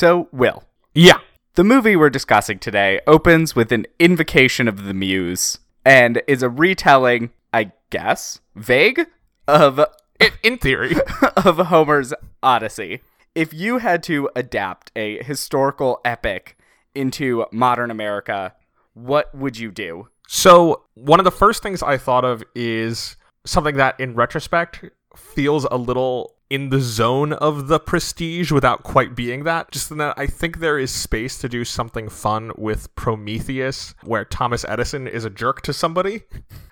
So, Will. Yeah. The movie we're discussing today opens with an invocation of the muse and is a retelling, I guess, vague, of... in theory. ...of Homer's Odyssey. If you had to adapt a historical epic into modern America, what would you do? So, one of the first things I thought of is something that, in retrospect, feels a little in the zone of the prestige without quite being that. Just in that I think there is space to do something fun with Prometheus, where Thomas Edison is a jerk to somebody.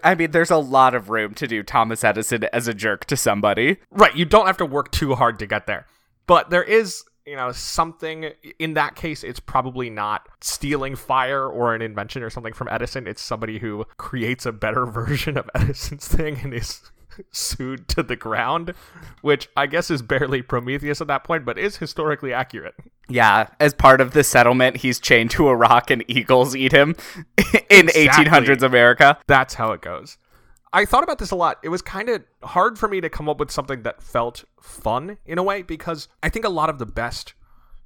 I mean, there's a lot of room to do Thomas Edison as a jerk to somebody. Right, you don't have to work too hard to get there. But there is, you know, something, in that case, it's probably not stealing fire or an invention or something from Edison. It's somebody who creates a better version of Edison's thing and is sued to the ground, which I guess is barely Prometheus at that point, but is historically accurate. Yeah, as part of the settlement, he's chained to a rock and eagles eat him in exactly. 1800s America. That's how it goes. I thought about this a lot. It was kind of hard for me to come up with something that felt fun in a way, because I think a lot of the best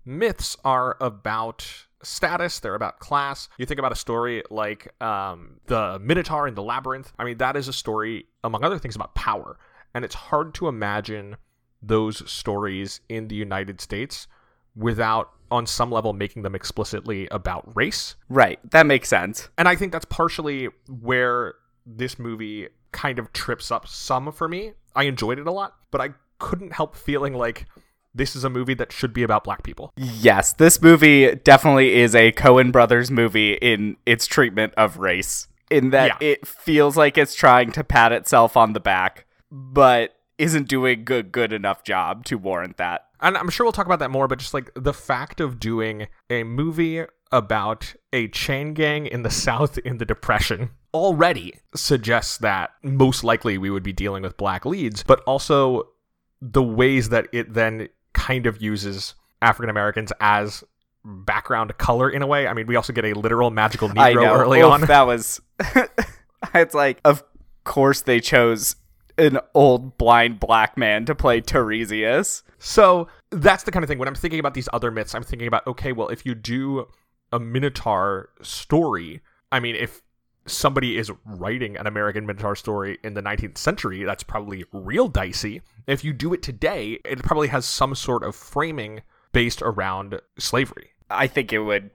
myths are about status. They're about class. You think about a story like the Minotaur in the Labyrinth. I mean, that is a story, among other things, about power. And it's hard to imagine those stories in the United States without, on some level, making them explicitly about race. Right. That makes sense. And I think that's partially where this movie kind of trips up some for me. I enjoyed it a lot, but I couldn't help feeling like this is a movie that should be about black people. Yes, this movie definitely is a Coen Brothers movie in its treatment of race, in that it feels like it's trying to pat itself on the back, but isn't doing a good enough job to warrant that. And I'm sure we'll talk about that more, but just like the fact of doing a movie about a chain gang in the South in the Depression already suggests that most likely we would be dealing with black leads, but also the ways that it then kind of uses African Americans as background color in a way. I mean, we also get a literal magical Negro early on. That was, it's like, of course they chose an old blind black man to play Tiresias. So that's the kind of thing. When I'm thinking about these other myths, I'm thinking about, okay, well, if you do a Minotaur story, I mean, if somebody is writing an American Minotaur story in the 19th century, that's probably real dicey. If you do it today, it probably has some sort of framing based around slavery. I think it would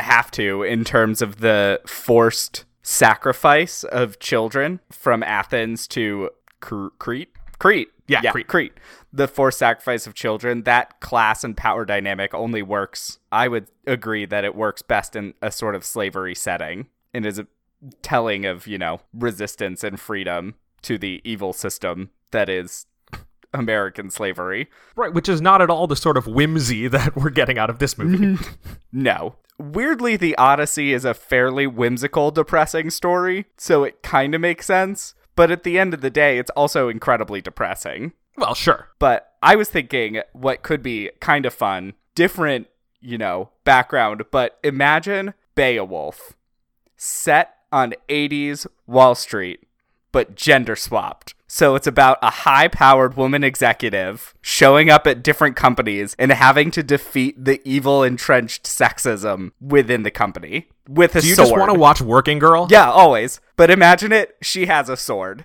have to, in terms of the forced sacrifice of children from Athens to Crete. Crete. Yeah, Crete. The forced sacrifice of children, that class and power dynamic only works, I would agree that it works best in a sort of slavery setting and is a telling of, you know, resistance and freedom to the evil system that is American slavery. Right, which is not at all the sort of whimsy that we're getting out of this movie. No. Weirdly, The Odyssey is a fairly whimsical, depressing story, so it kind of makes sense. But at the end of the day, it's also incredibly depressing. Well, sure. But I was thinking what could be kind of fun, different, you know, background, but imagine Beowulf set on 80s Wall Street, but gender swapped. So it's about a high-powered woman executive showing up at different companies and having to defeat the evil entrenched sexism within the company with a sword. Do you just want to watch Working Girl? Yeah, always. But imagine it, she has a sword.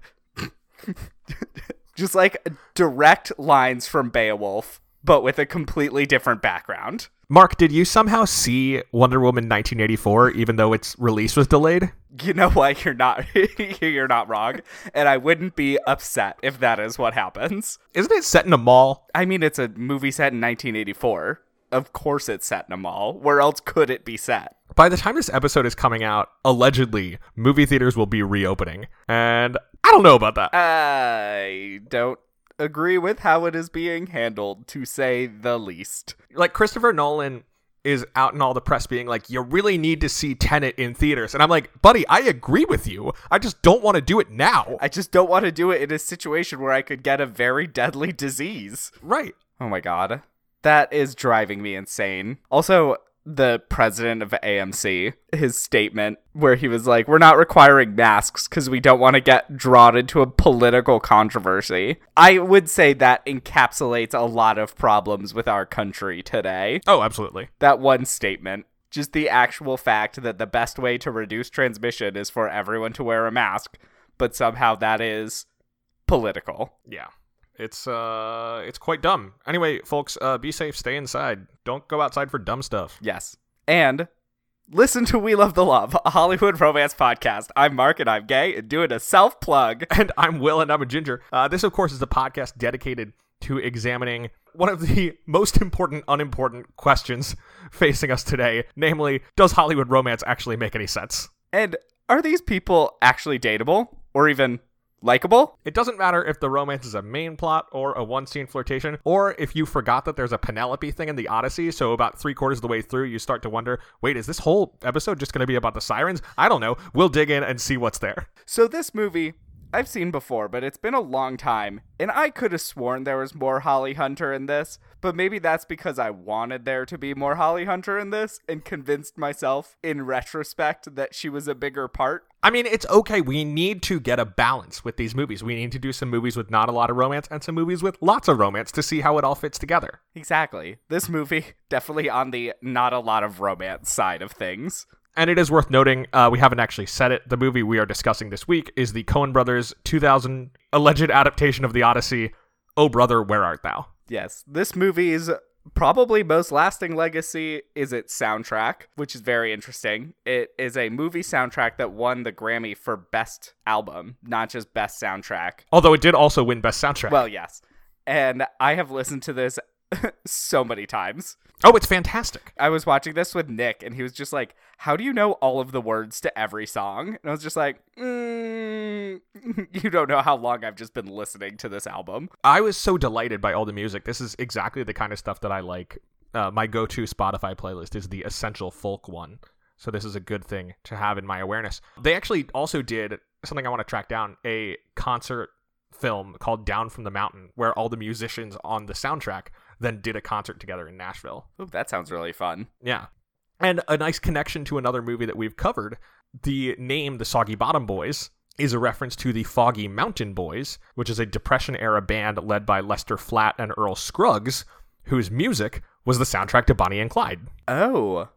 Just like direct lines from Beowulf, but with a completely different background. Mark, did you somehow see Wonder Woman 1984, even though its release was delayed? You know what? You're not wrong, and I wouldn't be upset if that is what happens. Isn't it set in a mall? I mean, it's a movie set in 1984. Of course it's set in a mall. Where else could it be set? By the time this episode is coming out, allegedly, movie theaters will be reopening, and I don't know about that. I don't agree with how it is being handled, to say the least. Like, Christopher Nolan is out in all the press being like, you really need to see Tenet in theaters. And I'm like, buddy, I agree with you. I just don't want to do it now. I just don't want to do it in a situation where I could get a very deadly disease. Right. Oh my God. That is driving me insane. Also, the president of AMC, his statement where he was like, we're not requiring masks because we don't want to get drawn into a political controversy. I would say that encapsulates a lot of problems with our country today. Oh, absolutely. That one statement. Just the actual fact that the best way to reduce transmission is for everyone to wear a mask, but somehow that is political. Yeah. It's quite dumb. Anyway, folks, be safe, stay inside. Don't go outside for dumb stuff. Yes. And listen to We Love the Love, a Hollywood romance podcast. I'm Mark, and I'm gay, and doing a self-plug. And I'm Will, and I'm a ginger. This, of course, is a podcast dedicated to examining one of the most important, unimportant questions facing us today. Namely, does Hollywood romance actually make any sense? And are these people actually dateable? Or even likable? It doesn't matter if the romance is a main plot or a one-scene flirtation, or if you forgot that there's a Penelope thing in The Odyssey, so about three-quarters of the way through, you start to wonder, wait, is this whole episode just going to be about the sirens? I don't know. We'll dig in and see what's there. So this movie, I've seen before, but it's been a long time, and I could have sworn there was more Holly Hunter in this, but maybe that's because I wanted there to be more Holly Hunter in this, and convinced myself, in retrospect, that she was a bigger part. I mean, it's okay. We need to get a balance with these movies. We need to do some movies with not a lot of romance and some movies with lots of romance to see how it all fits together. Exactly. This movie, definitely on the not a lot of romance side of things. And it is worth noting, we haven't actually said it, the movie we are discussing this week is the Coen Brothers 2000 alleged adaptation of The Odyssey, Oh Brother, Where Art Thou? Yes, this movie's probably most lasting legacy is its soundtrack, which is very interesting. It is a movie soundtrack that won the Grammy for Best Album, not just Best Soundtrack. Although it did also win Best Soundtrack. Well, yes. And I have listened to this so many times. Oh, it's fantastic. I was watching this with Nick, and he was just like, how do you know all of the words to every song? And I was just like, you don't know how long I've just been listening to this album. I was so delighted by all the music. This is exactly the kind of stuff that I like. My go-to Spotify playlist is the Essential Folk one. So this is a good thing to have in my awareness. They actually also did something I want to track down, a concert film called Down from the Mountain, where all the musicians on the soundtrack then did a concert together in Nashville. Ooh, that sounds really fun. Yeah. And a nice connection to another movie that we've covered, the name The Soggy Bottom Boys is a reference to the Foggy Mountain Boys, which is a Depression-era band led by Lester Flatt and Earl Scruggs, whose music was the soundtrack to Bonnie and Clyde. Oh.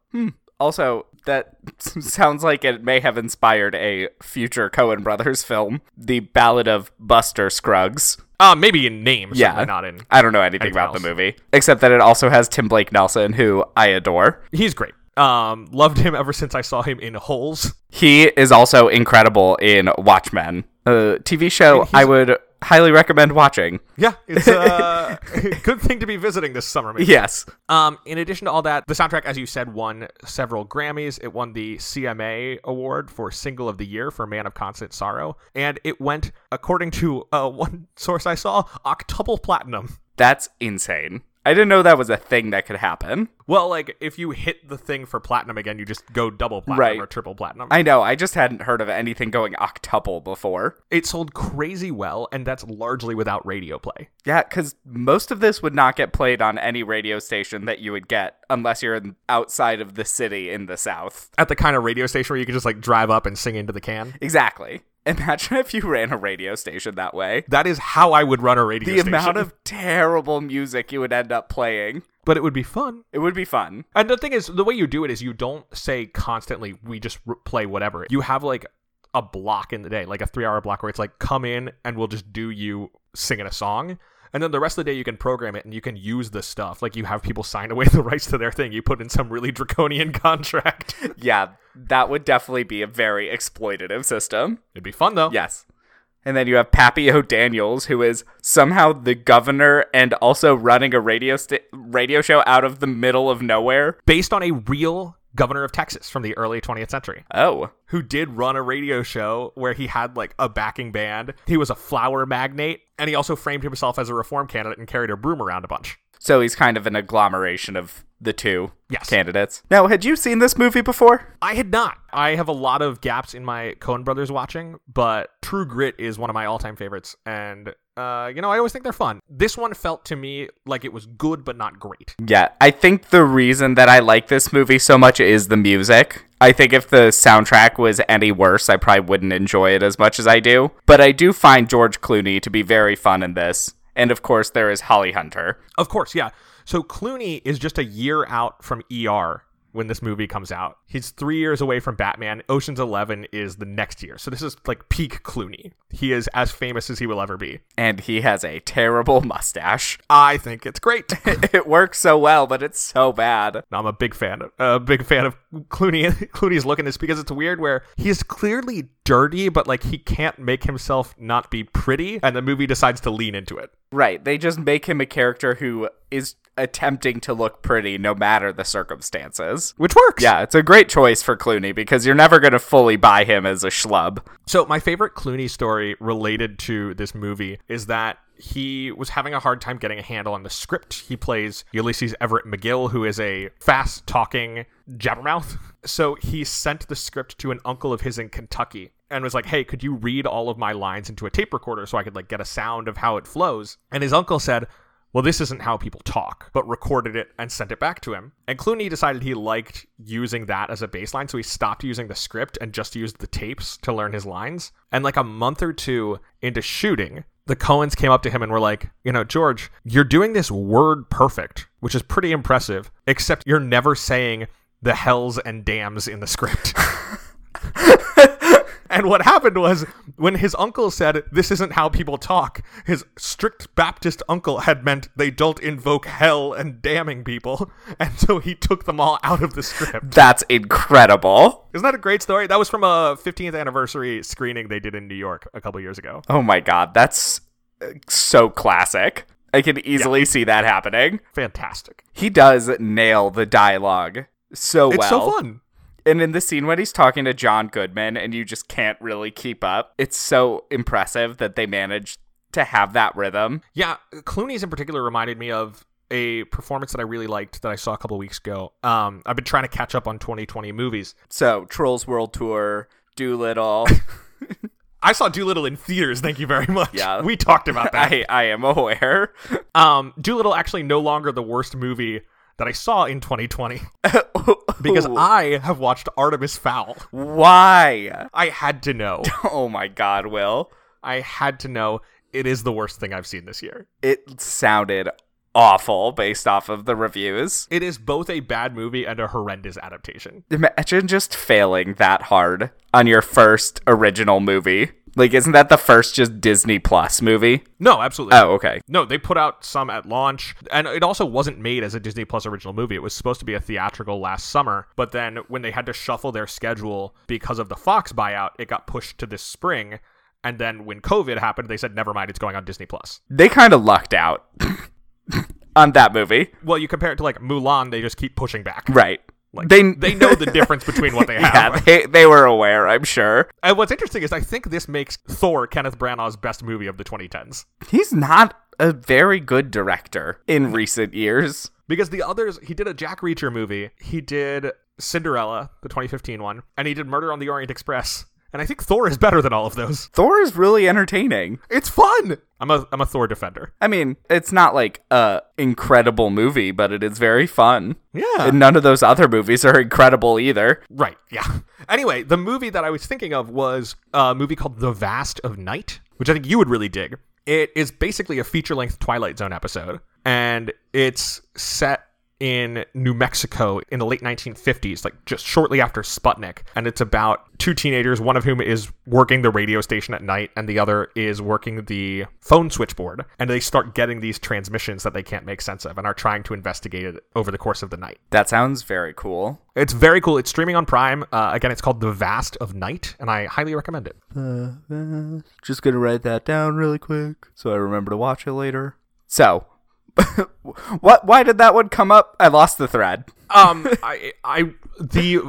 Also, that sounds like it may have inspired a future Coen Brothers film, The Ballad of Buster Scruggs. Maybe in name, yeah. Not in. I don't know anything about else. The movie, except that it also has Tim Blake Nelson, who I adore. He's great. Loved him ever since I saw him in Holes. He is also incredible in Watchmen, a TV show I would highly recommend watching. Yeah, it's a good thing to be visiting this summer, maybe. Yes. In addition to all that, the soundtrack, as you said, won several Grammys. It won the CMA Award for Single of the Year for Man of Constant Sorrow. And it went, according to one source I saw, octuple platinum. That's insane. I didn't know that was a thing that could happen. Well, like, if you hit the thing for platinum again, you just go double platinum or triple platinum. I know. I just hadn't heard of anything going octuple before. It sold crazy well, and that's largely without radio play. Yeah, because most of this would not get played on any radio station that you would get unless you're outside of the city in the South. At the kind of radio station where you could just, like, drive up and sing into the can? Exactly. Imagine if you ran a radio station that way. That is how I would run a radio station. The amount of terrible music you would end up playing. But it would be fun. It would be fun. And the thing is, the way you do it is you don't say constantly, we just play whatever. You have like a block in the day, like a 3-hour block where it's like, come in and we'll just do you singing a song. And then the rest of the day you can program it and you can use the stuff. Like you have people sign away the rights to their thing. You put in some really draconian contract. Yeah, that would definitely be a very exploitative system. It'd be fun though. Yes. And then you have Pappy O'Daniels, who is somehow the governor and also running a radio show out of the middle of nowhere. Based on a real governor of Texas from the early 20th century. Oh. Who did run a radio show where he had like a backing band. He was a flour magnate, and he also framed himself as a reform candidate and carried a broom around a bunch. So he's kind of an agglomeration of the two candidates. Now, had you seen this movie before? I had not. I have a lot of gaps in my Coen Brothers watching, but True Grit is one of my all-time favorites, and I always think they're fun. This one felt to me like it was good, but not great. Yeah, I think the reason that I like this movie so much is the music. I think if the soundtrack was any worse, I probably wouldn't enjoy it as much as I do. But I do find George Clooney to be very fun in this. And of course, there is Holly Hunter. Of course, yeah. So Clooney is just a year out from ER when this movie comes out. He's 3 years away from Batman. Ocean's 11 is the next year. So this is like peak Clooney. He is as famous as he will ever be. And he has a terrible mustache. I think it's great. It works so well, but it's so bad. I'm a big fan of Clooney's look in this, because it's weird where he's clearly dirty, but like he can't make himself not be pretty, and the movie decides to lean into it. Right. They just make him a character who is attempting to look pretty no matter the circumstances. Which works. Yeah, it's a great choice for Clooney, because you're never going to fully buy him as a schlub. So my favorite Clooney story related to this movie is that he was having a hard time getting a handle on the script. He plays Ulysses Everett McGill, who is a fast-talking jabbermouth. So he sent the script to an uncle of his in Kentucky and was like, hey, could you read all of my lines into a tape recorder so I could like get a sound of how it flows? And his uncle said, well, this isn't how people talk, but recorded it and sent it back to him. And Clooney decided he liked using that as a baseline, so he stopped using the script and just used the tapes to learn his lines. And like a month or two into shooting, the Coens came up to him and were like, George, you're doing this word perfect, which is pretty impressive, except you're never saying the hells and dams in the script. And what happened was, when his uncle said, this isn't how people talk, his strict Baptist uncle had meant they don't invoke hell and damning people. And so he took them all out of the script. That's incredible. Isn't that a great story? That was from a 15th anniversary screening they did in New York a couple years ago. Oh my God, that's so classic. I can easily see that happening. Fantastic. He does nail the dialogue so well. It's so fun. And in the scene when he's talking to John Goodman and you just can't really keep up, it's so impressive that they managed to have that rhythm. Yeah, Clooney's in particular reminded me of a performance that I really liked that I saw a couple weeks ago. I've been trying to catch up on 2020 movies. So, Trolls World Tour, Doolittle. I saw Doolittle in theaters, thank you very much. Yeah. We talked about that. I am aware. Doolittle actually no longer the worst movie that I saw in 2020, because I have watched Artemis Fowl. Why? I had to know. Oh my God, Will. I had to know. It is the worst thing I've seen this year. It sounded awful based off of the reviews. It is both a bad movie and a horrendous adaptation. Imagine just failing that hard on your first original movie. Like, isn't that the first just Disney Plus movie? No, absolutely. Oh, okay. No, they put out some at launch, and it also wasn't made as a Disney Plus original movie. It was supposed to be a theatrical last summer, but then when they had to shuffle their schedule because of the Fox buyout, it got pushed to this spring, and then when COVID happened, they said, never mind, it's going on Disney Plus. They kind of lucked out on that movie. Well, you compare it to, like, Mulan, they just keep pushing back. Right. Like, they know the difference between what they have. Yeah, they were aware, I'm sure. And what's interesting is I think this makes Thor Kenneth Branagh's best movie of the 2010s. He's not a very good director in recent years. Because the others, he did a Jack Reacher movie, he did Cinderella, the 2015 one, and he did Murder on the Orient Express. And I think Thor is better than all of those. Thor is really entertaining. It's fun. I'm a Thor defender. I mean, it's not like a incredible movie, but it is very fun. Yeah. And none of those other movies are incredible either. Right, yeah. Anyway, the movie that I was thinking of was a movie called The Vast of Night, which I think you would really dig. It is basically a feature-length Twilight Zone episode, and it's set in New Mexico in the late 1950s, like just shortly after Sputnik. And it's about two teenagers, one of whom is working the radio station at night and the other is working the phone switchboard. And they start getting these transmissions that they can't make sense of and are trying to investigate it over the course of the night. That sounds very cool. It's very cool. It's streaming on Prime. Again, it's called The Vast of Night, and I highly recommend it. Just going to write that down really quick so I remember to watch it later. So, what? Why did that one come up? I lost the thread. The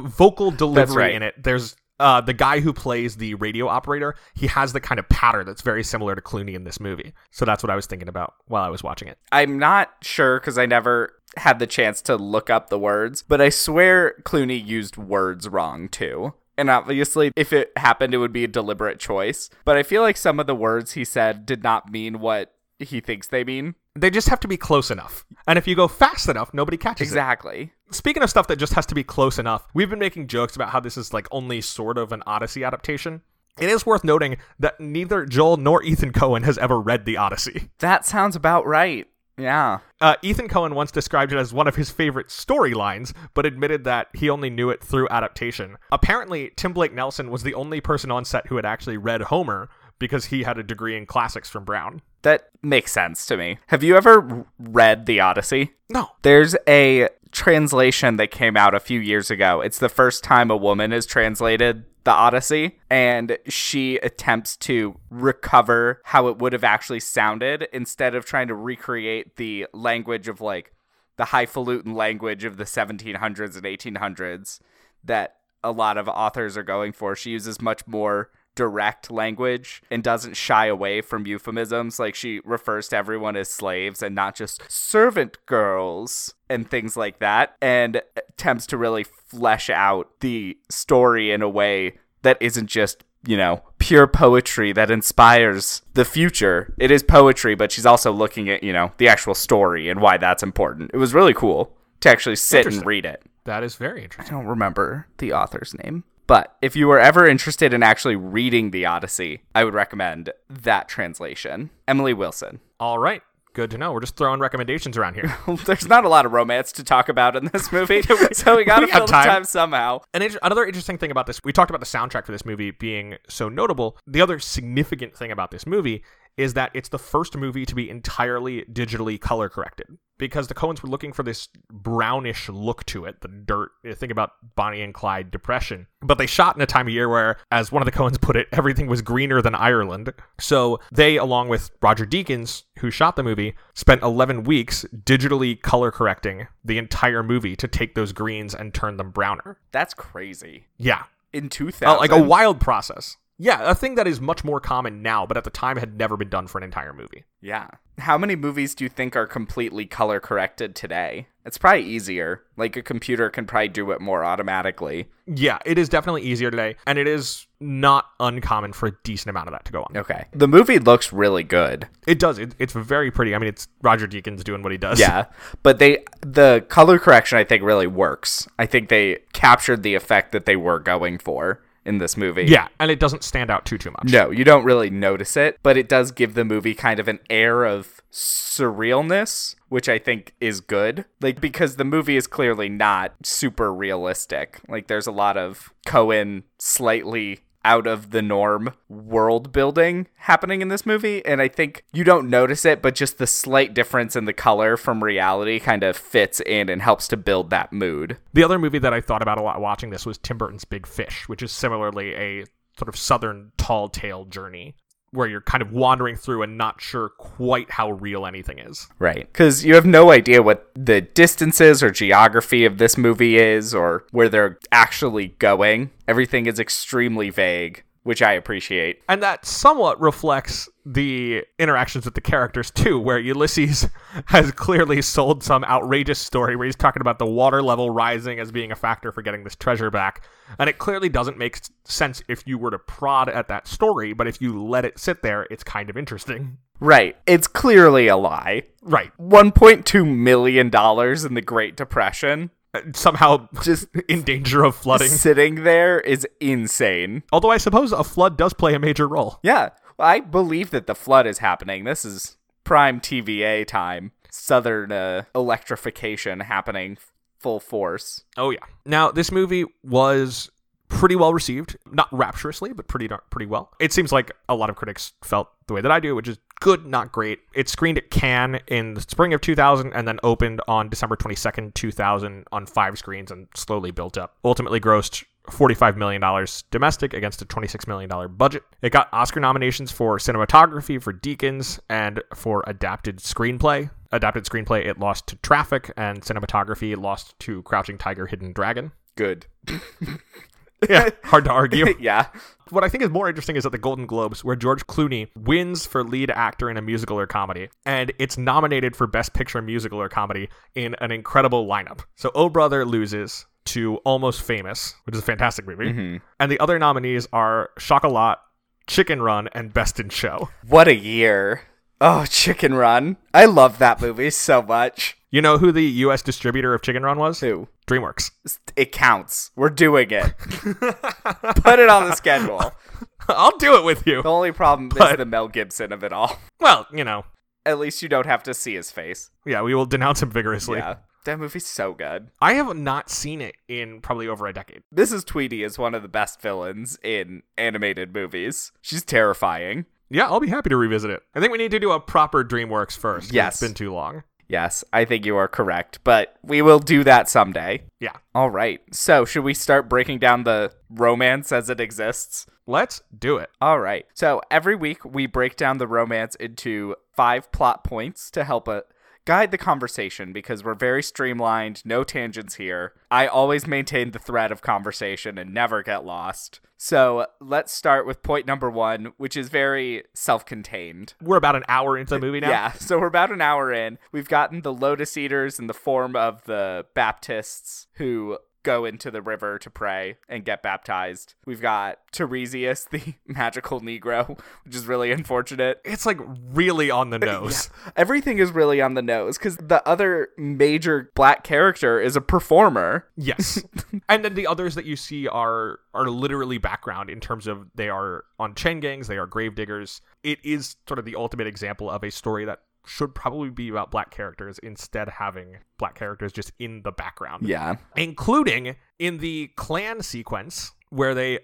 vocal delivery in it. There's the guy who plays the radio operator, he has the kind of patter that's very similar to Clooney in this movie. So that's what I was thinking about while I was watching it. I'm not sure because I never had the chance to look up the words, but I swear Clooney used words wrong too. And obviously, if it happened, it would be a deliberate choice. But I feel like some of the words he said did not mean what he thinks they mean. They just have to be close enough. And if you go fast enough, nobody catches it. Exactly. Speaking of stuff that just has to be close enough, we've been making jokes about how this is like only sort of an Odyssey adaptation. It is worth noting that neither Joel nor Ethan Coen has ever read The Odyssey. That sounds about right. Yeah. Ethan Coen once described it as one of his favorite storylines, but admitted that he only knew it through adaptation. Apparently, Tim Blake Nelson was the only person on set who had actually read Homer because he had a degree in classics from Brown. That makes sense to me. Have you ever read The Odyssey? No. There's a translation that came out a few years ago. It's the first time a woman has translated The Odyssey, and she attempts to recover how it would have actually sounded instead of trying to recreate the language of like the highfalutin language of the 1700s and 1800s that a lot of authors are going for. She uses much more direct language and doesn't shy away from euphemisms. Like she refers to everyone as slaves and not just servant girls and things like that, and attempts to really flesh out the story in a way that isn't just, you know, pure poetry that inspires the future. It is poetry, but she's also looking at, you know, the actual story and why that's important. It was really cool to actually sit and read it. That is very interesting. I don't remember the author's name. But if you were ever interested in actually reading The Odyssey, I would recommend that translation. Emily Wilson. All right. Good to know. We're just throwing recommendations around here. There's not a lot of romance to talk about in this movie, so we got to fill the time somehow. And another interesting thing about this, we talked about the soundtrack for this movie being so notable. The other significant thing about this movie is that it's the first movie to be entirely digitally color corrected, because the Coens were looking for this brownish look to it, the dirt. Think about Bonnie and Clyde depression. But they shot in a time of year where, as one of the Coens put it, everything was greener than Ireland. So they, along with Roger Deakins, who shot the movie, spent 11 weeks digitally color correcting the entire movie to take those greens and turn them browner. That's crazy. Yeah. In 2000? Like a wild process. Yeah, a thing that is much more common now, but at the time had never been done for an entire movie. Yeah. How many movies do you think are completely color corrected today? It's probably easier. Like a computer can probably do it more automatically. Yeah, it is definitely easier today, and it is not uncommon for a decent amount of that to go on. Okay. The movie looks really good. It does. It's very pretty. I mean, it's Roger Deakins doing what he does. Yeah, but the color correction, I think, really works. I think they captured the effect that they were going for in this movie. Yeah, and it doesn't stand out too much. No, you don't really notice it, but it does give the movie kind of an air of surrealness, which I think is good. Like, because the movie is clearly not super realistic. Like, there's a lot of Coen slightly out of the norm world building happening in this movie, and I think you don't notice it, but just the slight difference in the color from reality kind of fits in and helps to build that mood. The other movie that I thought about a lot watching this was Tim Burton's Big Fish, which is similarly a sort of southern tall tale journey where you're kind of wandering through and not sure quite how real anything is. Right. Because you have no idea what the distances or geography of this movie is or where they're actually going. Everything is extremely vague, which I appreciate. And that somewhat reflects the interactions with the characters, too, where Ulysses has clearly sold some outrageous story where he's talking about the water level rising as being a factor for getting this treasure back. And it clearly doesn't make sense if you were to prod at that story, but if you let it sit there, it's kind of interesting. Right. It's clearly a lie. Right. $1.2 million in the Great Depression. Somehow just in danger of flooding. Sitting there is insane. Although I suppose a flood does play a major role. Yeah. Well, I believe that the flood is happening. This is prime TVA time. Southern electrification happening full force. Oh, yeah. Now, this movie was pretty well received. Not rapturously, but pretty well. It seems like a lot of critics felt the way that I do, which is good, not great. It screened at Cannes in the spring of 2000 and then opened on December 22nd, 2000 on 5 screens and slowly built up. Ultimately grossed $45 million domestic against a $26 million budget. It got Oscar nominations for cinematography, for Deakins, and for adapted screenplay. Adapted screenplay, it lost to Traffic, and cinematography lost to Crouching Tiger, Hidden Dragon. Good. Yeah, hard to argue. Yeah. What I think is more interesting is at the Golden Globes, where George Clooney wins for lead actor in a musical or comedy, and it's nominated for Best Picture Musical or Comedy in an incredible lineup. So Oh Brother loses to Almost Famous, which is a fantastic movie. Mm-hmm. And the other nominees are Chocolat, Chicken Run, and Best in Show. What a year. Oh, Chicken Run. I love that movie so much. You know who the U.S. distributor of Chicken Run was? Who? DreamWorks. It counts. We're doing it. Put it on the schedule. I'll do it with you. The only problem is the Mel Gibson of it all. Well, you know. At least you don't have to see his face. Yeah, we will denounce him vigorously. Yeah. That movie's so good. I have not seen it in probably over a decade. Mrs. Tweedy is one of the best villains in animated movies. She's terrifying. Yeah, I'll be happy to revisit it. I think we need to do a proper DreamWorks first. Yes. It's been too long. Yes, I think you are correct, but we will do that someday. Yeah. All right. So should we start breaking down the romance as it exists? Let's do it. All right. So every week we break down the romance into 5 plot points to help guide the conversation, because we're very streamlined, no tangents here. I always maintain the thread of conversation and never get lost. So let's start with point number 1, which is very self-contained. We're about an hour into the movie now. Yeah, so we're about an hour in. We've gotten the lotus eaters in the form of the Baptists who go into the river to pray and get baptized. We've got Tiresias, the magical Negro, which is really unfortunate. It's like really on the nose. Yeah. Everything is really on the nose, because the other major black character is a performer. Yes. And then the others that you see are literally background in terms of they are on chain gangs, they are gravediggers. It is sort of the ultimate example of a story that should probably be about black characters, instead having black characters just in the background. Yeah. Including in the Klan sequence, where they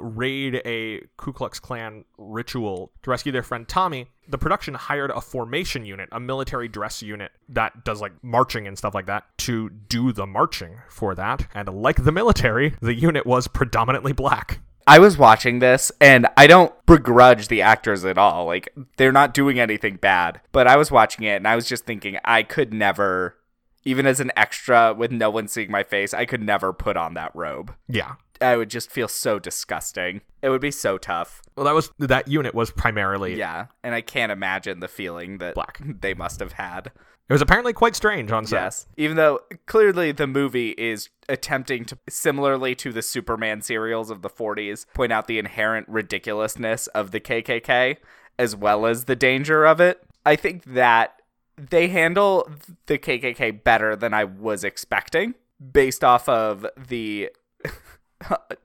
raid a Ku Klux Klan ritual to rescue their friend Tommy. The production hired a formation unit, a military dress unit that does like marching and stuff like that, to do the marching for that. And like the military, the unit was predominantly black. I was watching this, and I don't begrudge the actors at all. Like, they're not doing anything bad. But I was watching it, and I was just thinking, I could never, even as an extra with no one seeing my face, I could never put on that robe. Yeah. I would just feel so disgusting. It would be so tough. Well, that unit was primarily... Yeah, and I can't imagine the feeling that black they must have had. It was apparently quite strange on set. Yes, even though clearly the movie is attempting to, similarly to the Superman serials of the 40s, point out the inherent ridiculousness of the KKK, as well as the danger of it. I think that they handle the KKK better than I was expecting, based off of the...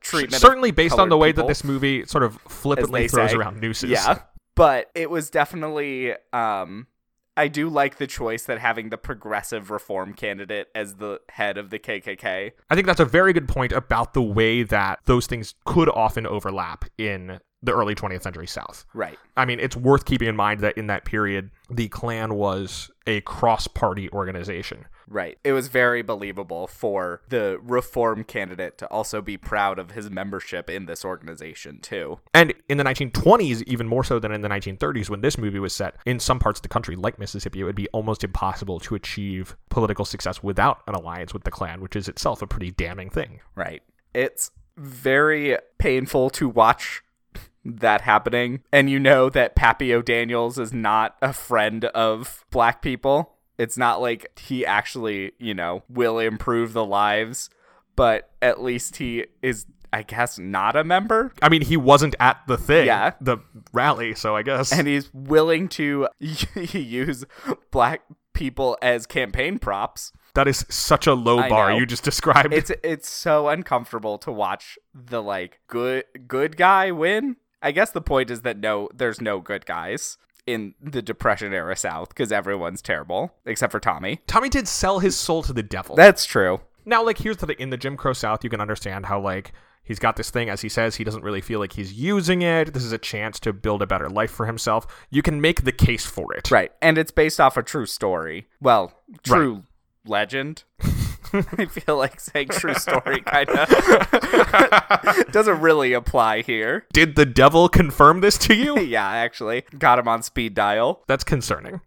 treatment. Certainly based on the way that this movie sort of flippantly throws around nooses. Yeah, but it was definitely... I do like the choice that having the progressive reform candidate as the head of the KKK. I think that's a very good point about the way that those things could often overlap in the early 20th century South. Right. I mean, it's worth keeping in mind that in that period, the Klan was a cross-party organization. Right. It was very believable for the reform candidate to also be proud of his membership in this organization, too. And in the 1920s, even more so than in the 1930s, when this movie was set, in some parts of the country, like Mississippi, it would be almost impossible to achieve political success without an alliance with the Klan, which is itself a pretty damning thing. Right. It's very painful to watch that happening. And you know that Pappy O'Daniels is not a friend of black people. It's not like he actually, you know, will improve the lives, but at least he is, I guess, not a member. I mean, he wasn't at the thing, yeah, the rally, so I guess. And he's willing to use black people as campaign props. That is such a low bar you just described. It's so uncomfortable to watch the, like, good guy win. I guess the point is that there's no good guys in the Depression era South, because everyone's terrible except for Tommy. Tommy did sell his soul to the devil. That's true. Now, like, here's in the Jim Crow South, you can understand how, like, he's got this thing, as he says, he doesn't really feel like he's using it. This is a chance to build a better life for himself. You can make the case for it. Right. And it's based off a true story. Well, true legend. I feel like saying true story kind of doesn't really apply here. Did the devil confirm this to you? Yeah, actually. Got him on speed dial. That's concerning.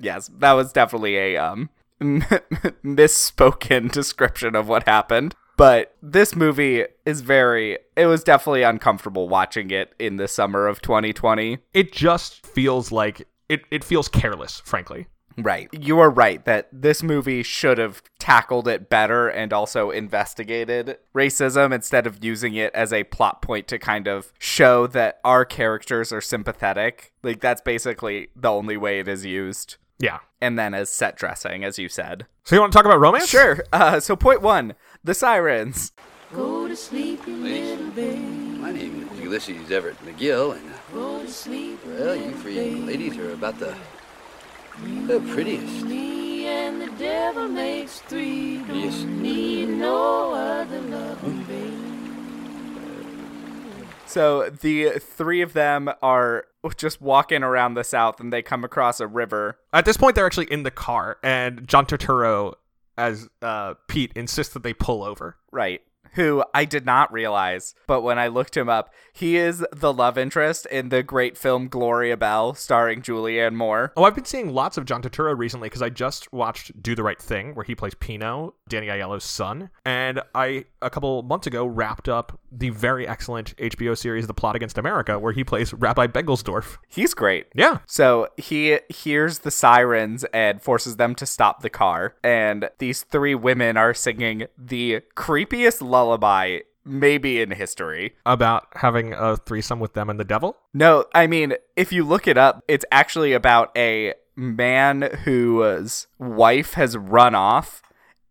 Yes, that was definitely a misspoken description of what happened. But this movie is it was definitely uncomfortable watching it in the summer of 2020. It just feels like, it feels careless, frankly. Right. You are right that this movie should have tackled it better and also investigated racism instead of using it as a plot point to kind of show that our characters are sympathetic. Like, that's basically the only way it is used. Yeah. And then as set dressing, as you said. So you want to talk about romance? Sure. So point one, the sirens. Go to sleep, little baby. My name is Ulysses Everett McGill, and go to sleep, well, you three ladies are about the prettiest. Me and the devil makes three. Don't need no other loving baby. So the three of them are just walking around the South, and they come across a river. At this point, they're actually in the car, and John Turturro, as Pete, insists that they pull over. Right. Who I did not realize, but when I looked him up, he is the love interest in the great film Gloria Bell, starring Julianne Moore. Oh, I've been seeing lots of John Turturro recently because I just watched Do the Right Thing, where he plays Pino, Danny Aiello's son. And I, a couple months ago, wrapped up the very excellent HBO series The Plot Against America, where he plays Rabbi Bengelsdorf. He's great. Yeah. So he hears the sirens and forces them to stop the car. And these three women are singing the creepiest lullaby maybe in history about having a threesome with them and the devil. No, I mean, if you look it up, it's actually about a man whose wife has run off,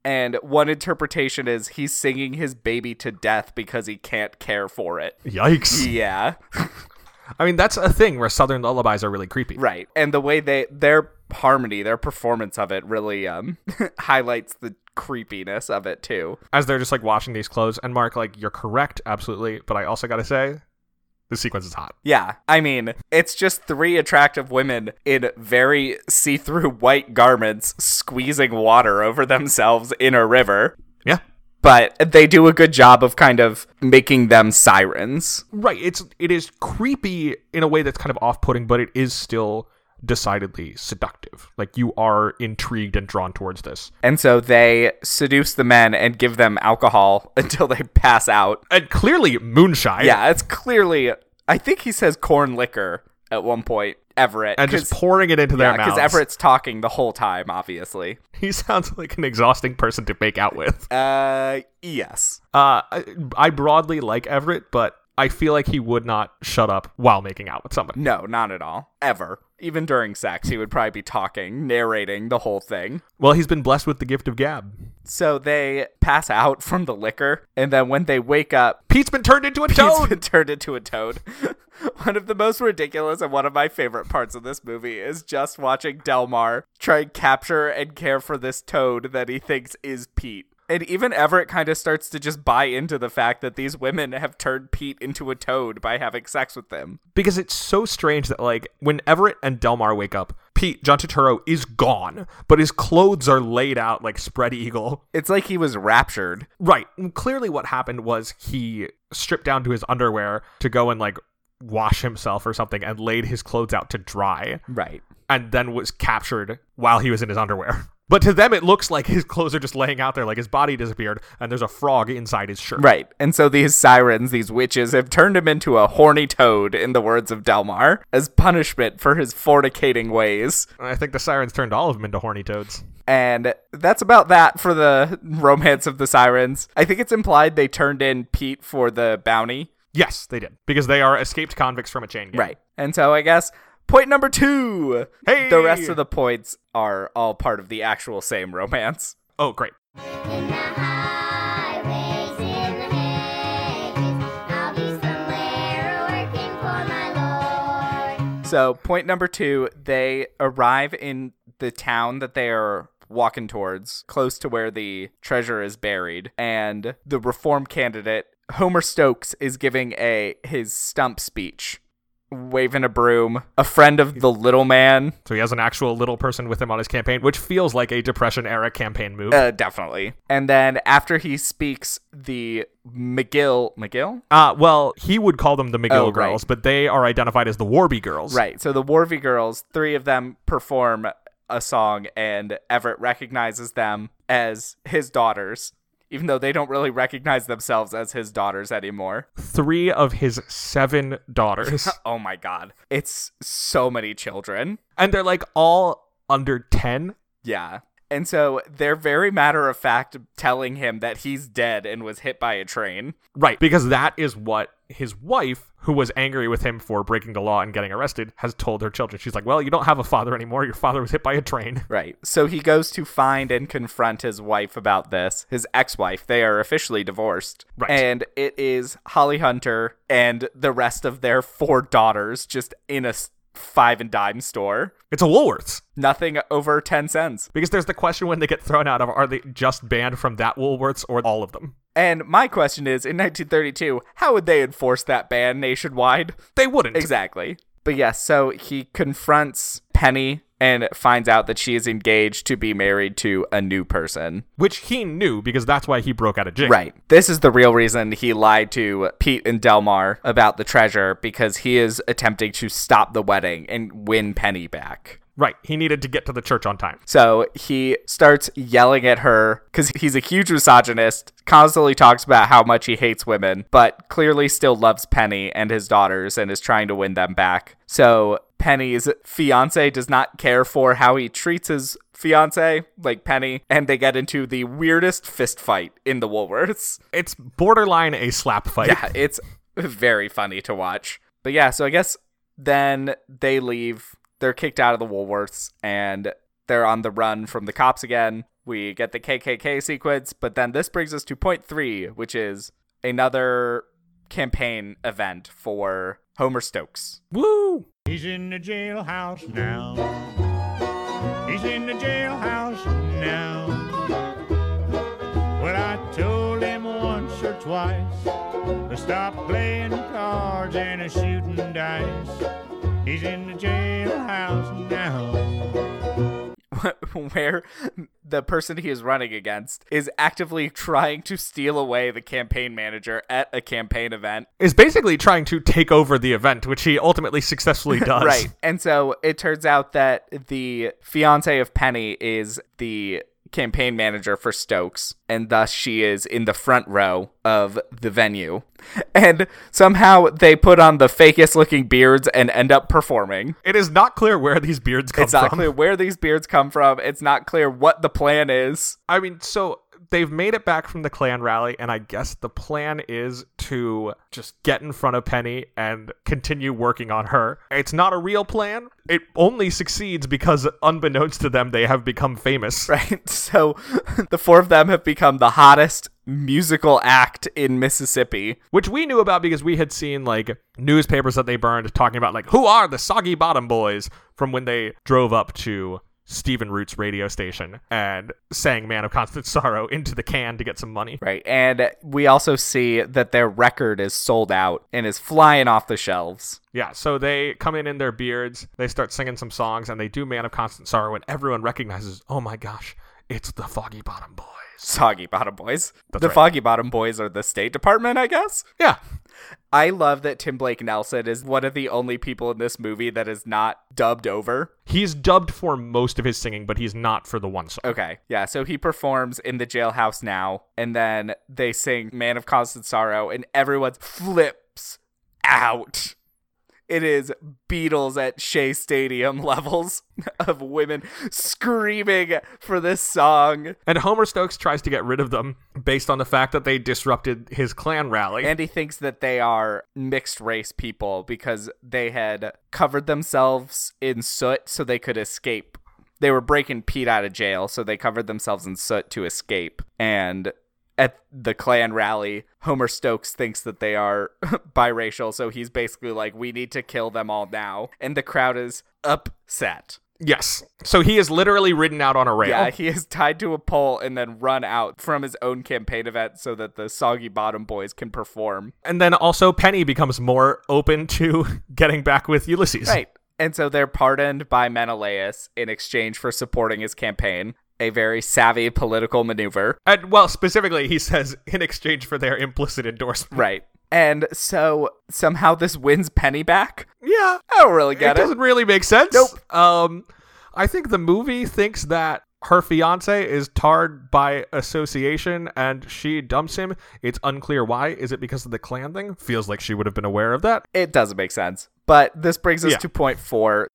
and one interpretation is he's singing his baby to death because he can't care for it. Yikes. Yeah. I mean, that's a thing where Southern lullabies are really creepy. Right. And the way their harmony, their performance of it really highlights the creepiness of it too. As they're just like washing these clothes, and Mark, like, you're correct, absolutely, but I also gotta say, the sequence is hot. Yeah, I mean, it's just three attractive women in very see-through white garments squeezing water over themselves in a river. Yeah. But they do a good job of kind of making them sirens. Right. It is creepy in a way that's kind of off-putting, but it is still decidedly seductive. Like, you are intrigued and drawn towards this. And so they seduce the men and give them alcohol until they pass out. And clearly moonshine. Yeah, it's clearly, I think he says corn liquor at one point, Everett. And just pouring it into their mouths. Because Everett's talking the whole time, obviously. He sounds like an exhausting person to make out with. Yes. I broadly like Everett, but I feel like he would not shut up while making out with somebody. No, not at all. Ever. Even during sex, he would probably be talking, narrating the whole thing. Well, he's been blessed with the gift of gab. So they pass out from the liquor, and then when they wake up, Pete's been turned into a toad! Pete's been turned into a toad. One of the most ridiculous and one of my favorite parts of this movie is just watching Delmar try and capture and care for this toad that he thinks is Pete. And even Everett kind of starts to just buy into the fact that these women have turned Pete into a toad by having sex with them. Because it's so strange that, like, when Everett and Delmar wake up, Pete, John Turturro, is gone, but his clothes are laid out like spread eagle. It's like he was raptured. Right. And clearly what happened was he stripped down to his underwear to go and, like, wash himself or something and laid his clothes out to dry. Right. And then was captured while he was in his underwear. But to them, it looks like his clothes are just laying out there, like his body disappeared, and there's a frog inside his shirt. Right. And so these sirens, these witches, have turned him into a horny toad, in the words of Delmar, as punishment for his fornicating ways. I think the sirens turned all of them into horny toads. And that's about that for the romance of the sirens. I think it's implied they turned in Pete for the bounty. Yes, they did. Because they are escaped convicts from a chain gang. Right. And so I guess point number two. Hey! The rest of the points are all part of the actual same romance. Oh, great. In the highways, in the hedges, I'll be somewhere working for my Lord. So point number two, they arrive in the town that they are walking towards, close to where the treasure is buried, and the reform candidate Homer Stokes is giving his stump speech, waving a broom, a friend of the little man. So he has an actual little person with him on his campaign, which feels like a Depression-era campaign move. Definitely. And then after he speaks, the McGill? Well, he would call them the McGill girls, right. But they are identified as the Warby girls. Right. So the Warby girls, three of them perform a song, and Everett recognizes them as his daughters. even though they don't really recognize themselves as his daughters anymore. 3 of his 7 daughters. Oh my God. It's so many children. And they're like all under 10. Yeah. And so they're very matter-of-fact telling him that he's dead and was hit by a train. Right, because that is what his wife, who was angry with him for breaking the law and getting arrested, has told her children. She's like, well, you don't have a father anymore. Your father was hit by a train. Right. So he goes to find and confront his wife about this, his ex-wife. They are officially divorced. Right. And it is Holly Hunter and the rest of their 4 daughters just in a five and dime store. It's a Woolworths. Nothing over 10 cents. Because there's the question when they get thrown out of, are they just banned from that Woolworths or all of them? And my question is, in 1932, how would they enforce that ban nationwide? They wouldn't. Exactly. But yes, so he confronts Penny and finds out that she is engaged to be married to a new person. Which he knew, because that's why he broke out of jail. Right. This is the real reason he lied to Pete and Delmar about the treasure, because he is attempting to stop the wedding and win Penny back. Right. He needed to get to the church on time. So he starts yelling at her because he's a huge misogynist, constantly talks about how much he hates women, but clearly still loves Penny and his daughters and is trying to win them back. So Penny's fiance does not care for how he treats his fiance, like Penny, and they get into the weirdest fist fight in the Woolworths. It's borderline a slap fight. Yeah, it's very funny to watch. But yeah, so I guess then they leave. They're kicked out of the Woolworths, and they're on the run from the cops again. We get the KKK sequence, but then this brings us to point 3, which is another campaign event for Homer Stokes. Woo! He's in the jailhouse now. He's in the jailhouse now. Well, I told him once or twice to stop playing cards and a shooting dice. He's in the jailhouse now. Where the person he is running against is actively trying to steal away the campaign manager at a campaign event. Is basically trying to take over the event, which he ultimately successfully does. Right. And so it turns out that the fiance of Penny is the campaign manager for Stokes, and thus she is in the front row of the venue, and somehow they put on the fakest looking beards and end up performing. It is not clear where these beards come from. It's not clear where these beards come from. It's not clear what the plan is. I mean, so they've made it back from the Klan rally, and I guess the plan is to just get in front of Penny and continue working on her. It's not a real plan. It only succeeds because, unbeknownst to them, they have become famous. Right. So the 4 of them have become the hottest musical act in Mississippi. Which we knew about because we had seen, like, newspapers that they burned talking about, like, who are the Soggy Bottom Boys, from when they drove up to Stephen Root's radio station and sang Man of Constant Sorrow into the can to get some money. Right. And we also see that their record is sold out and is flying off the shelves. Yeah, so they come in their beards, they start singing some songs, and they do Man of Constant Sorrow, and everyone recognizes, oh my gosh, it's the Foggy Bottom Boys. Soggy Bottom Boys. That's the right. Foggy Bottom Boys are the State Department, I guess? Yeah. I love that Tim Blake Nelson is one of the only people in this movie that is not dubbed over. He's dubbed for most of his singing, but he's not for the one song. Okay. Yeah, so he performs in The Jailhouse Now, and then they sing Man of Constant Sorrow, and everyone flips out. It is Beatles at Shea Stadium levels of women screaming for this song. And Homer Stokes tries to get rid of them based on the fact that they disrupted his Klan rally. And he thinks that they are mixed race people because they had covered themselves in soot so they could escape. They were breaking Pete out of jail, so they covered themselves in soot to escape. And at the Klan rally, Homer Stokes thinks that they are biracial, so he's basically like, we need to kill them all now. And the crowd is upset. Yes. So he is literally ridden out on a rail. Yeah, he is tied to a pole and then run out from his own campaign event so that the Soggy Bottom Boys can perform. And then also Penny becomes more open to getting back with Ulysses. Right. And so they're pardoned by Menelaus in exchange for supporting his campaign. A very savvy political maneuver. And, well, specifically, he says, in exchange for their implicit endorsement. Right. And so, somehow this wins Penny back? Yeah. I don't really get it. It doesn't really make sense. Nope. I think the movie thinks that her fiance is tarred by association and she dumps him. It's unclear why. Is it because of the clan thing? Feels like she would have been aware of that. It doesn't make sense. But this brings us to point 4.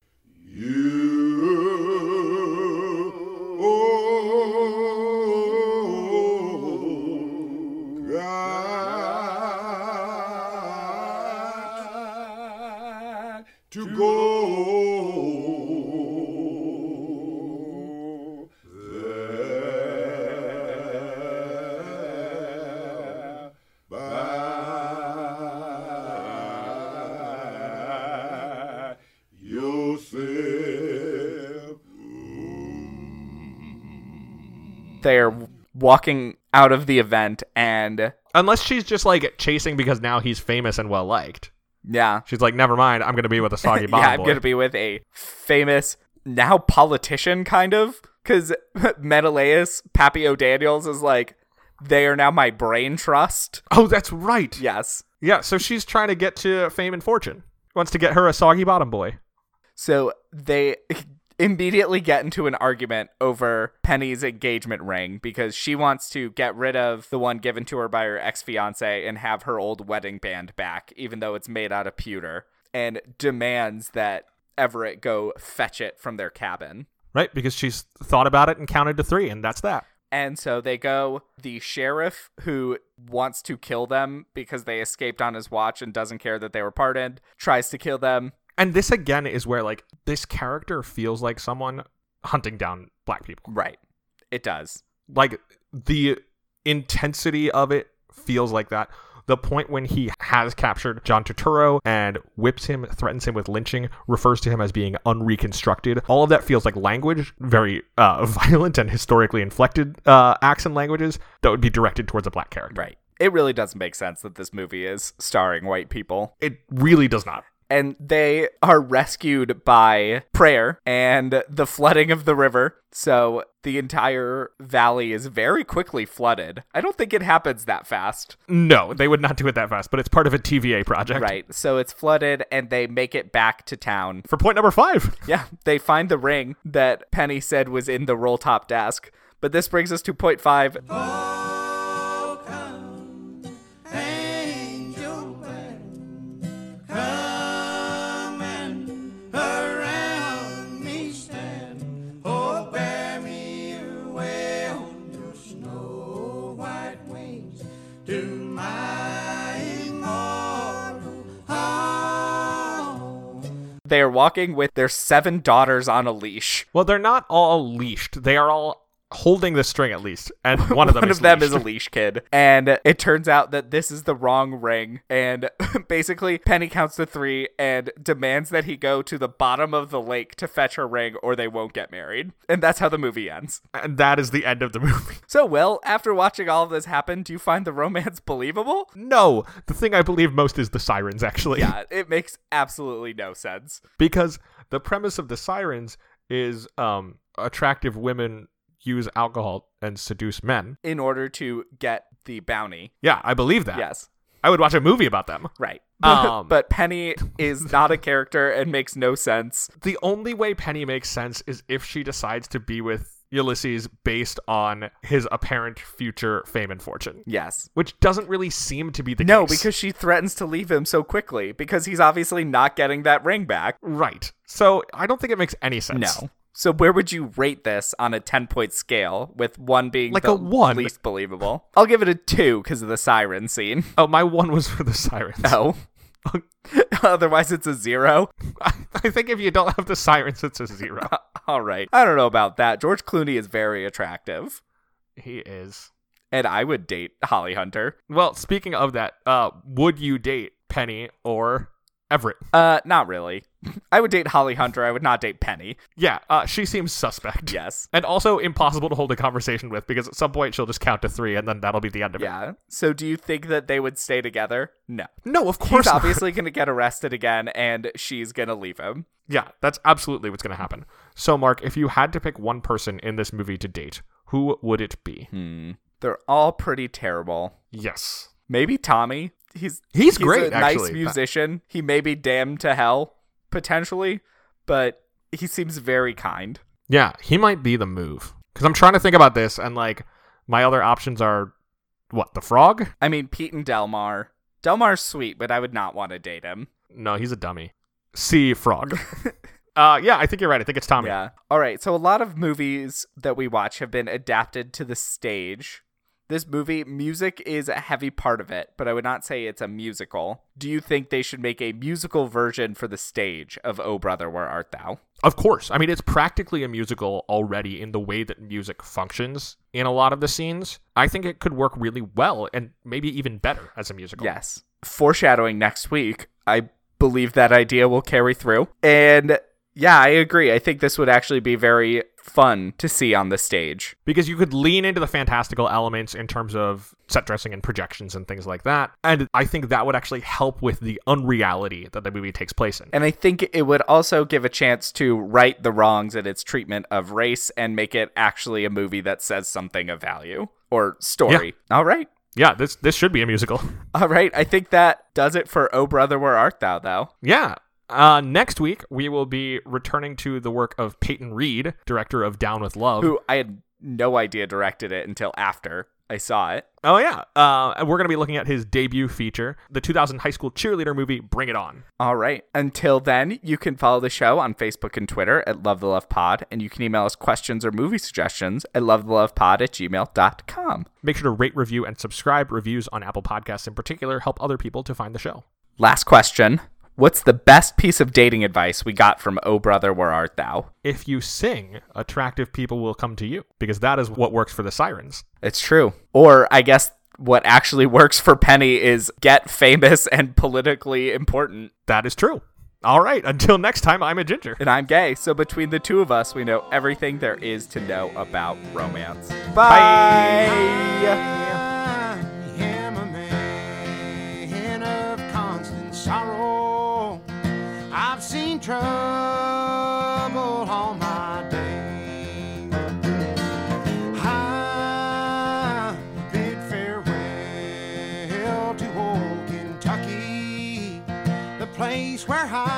They're walking out of the event, and unless she's just like chasing because now he's famous and well liked. Yeah. She's like, never mind, I'm gonna be with a Soggy Bottom Boy. Yeah, I'm gonna be with a famous now politician, kind of, because Menelaus, Pappy O'Daniels, is like, they are now my brain trust. Oh, that's right. Yes. Yeah, so she's trying to get to fame and fortune. Wants to get her a Soggy Bottom Boy. So they immediately get into an argument over Penny's engagement ring because she wants to get rid of the one given to her by her ex-fiance and have her old wedding band back, even though it's made out of pewter, and demands that Everett go fetch it from their cabin. Right, because she's thought about it and counted to 3, and that's that. And so they go, the sheriff, who wants to kill them because they escaped on his watch and doesn't care that they were pardoned, tries to kill them. And this, again, is where, like, this character feels like someone hunting down black people. Right. It does. Like, the intensity of it feels like that. The point when he has captured John Turturro and whips him, threatens him with lynching, refers to him as being unreconstructed. All of that feels like language, very violent and historically inflected acts and languages that would be directed towards a black character. Right. It really doesn't make sense that this movie is starring white people. It really does not. And they are rescued by prayer and the flooding of the river. So the entire valley is very quickly flooded. I don't think it happens that fast. No, they would not do it that fast, but it's part of a TVA project. Right. So it's flooded and they make it back to town. For point number 5. Yeah. They find the ring that Penny said was in the roll top desk. But this brings us to point 5. They are walking with their 7 daughters on a leash. Well, they're not all leashed. They are all holding the string, at least. And one of them is leashed. One of them is a leash kid. And it turns out that this is the wrong ring. And basically, Penny counts to 3 and demands that he go to the bottom of the lake to fetch her ring or they won't get married. And that's how the movie ends. And that is the end of the movie. So, Will, after watching all of this happen, do you find the romance believable? No. The thing I believe most is the sirens, actually. Yeah, it makes absolutely no sense. Because the premise of the sirens is attractive women use alcohol and seduce men in order to get the bounty. Yeah, I believe that. Yes. I would watch a movie about them. Right. But Penny is not a character and makes no sense. The only way Penny makes sense is if she decides to be with Ulysses based on his apparent future fame and fortune. Yes. Which doesn't really seem to be the case. No, because she threatens to leave him so quickly because he's obviously not getting that ring back. Right. So I don't think it makes any sense. No. So where would you rate this on a 10-point scale, with 1 being like the least believable? I'll give it a 2 because of the siren scene. Oh, my 1 was for the sirens. Oh. Otherwise, it's a 0. I think if you don't have the sirens, it's a 0. All right. I don't know about that. George Clooney is very attractive. He is. And I would date Holly Hunter. Well, speaking of that, would you date Penny or Everett? Not really. I would date Holly Hunter. I would not date Penny. Yeah, she seems suspect. Yes. And also impossible to hold a conversation with because at some point she'll just count to 3 and then that'll be the end of it. Yeah. So do you think that they would stay together? No. No, of course not. He's obviously going to get arrested again and she's going to leave him. Yeah, that's absolutely what's going to happen. So, Mark, if you had to pick one person in this movie to date, who would it be? They're all pretty terrible. Yes. Maybe Tommy. He's great, actually. Nice musician. He may be damned to hell, potentially, but he seems very kind. Yeah, he might be the move. Because I'm trying to think about this, and, like, my other options are, what, the frog? I mean, Pete and Delmar. Delmar's sweet, but I would not want to date him. No, he's a dummy. Sea frog. Yeah, I think you're right. I think it's Tommy. Yeah. All right, so a lot of movies that we watch have been adapted to the stage. This movie, music is a heavy part of it, but I would not say it's a musical. Do you think they should make a musical version for the stage of Oh Brother, Where Art Thou? Of course. I mean, it's practically a musical already in the way that music functions in a lot of the scenes. I think it could work really well and maybe even better as a musical. Yes. Foreshadowing next week, I believe that idea will carry through. And yeah, I agree. I think this would actually be very fun to see on the stage. Because you could lean into the fantastical elements in terms of set dressing and projections and things like that. And I think that would actually help with the unreality that the movie takes place in. And I think it would also give a chance to right the wrongs in its treatment of race and make it actually a movie that says something of value or story. Yeah. All right. Yeah, this should be a musical. All right. I think that does it for Oh Brother, Where Art Thou, though. Yeah. Next week, we will be returning to the work of Peyton Reed, director of Down with Love. Who I had no idea directed it until after I saw it. Oh, yeah. And we're going to be looking at his debut feature, the 2000 high school cheerleader movie, Bring It On. All right. Until then, you can follow the show on Facebook and Twitter at Love the Love Pod, and you can email us questions or movie suggestions at lovethelovepod@gmail.com. Make sure to rate, review, and subscribe. Reviews on Apple Podcasts in particular help other people to find the show. Last question. What's the best piece of dating advice we got from Oh Brother, Where Art Thou? If you sing, attractive people will come to you, because that is what works for the sirens. It's true. Or I guess what actually works for Penny is get famous and politically important. That is true. All right. Until next time, I'm a ginger. And I'm gay. So between the two of us, we know everything there is to know about romance. Bye. Bye. I've seen trouble all my day. I bid farewell to old Kentucky, the place where I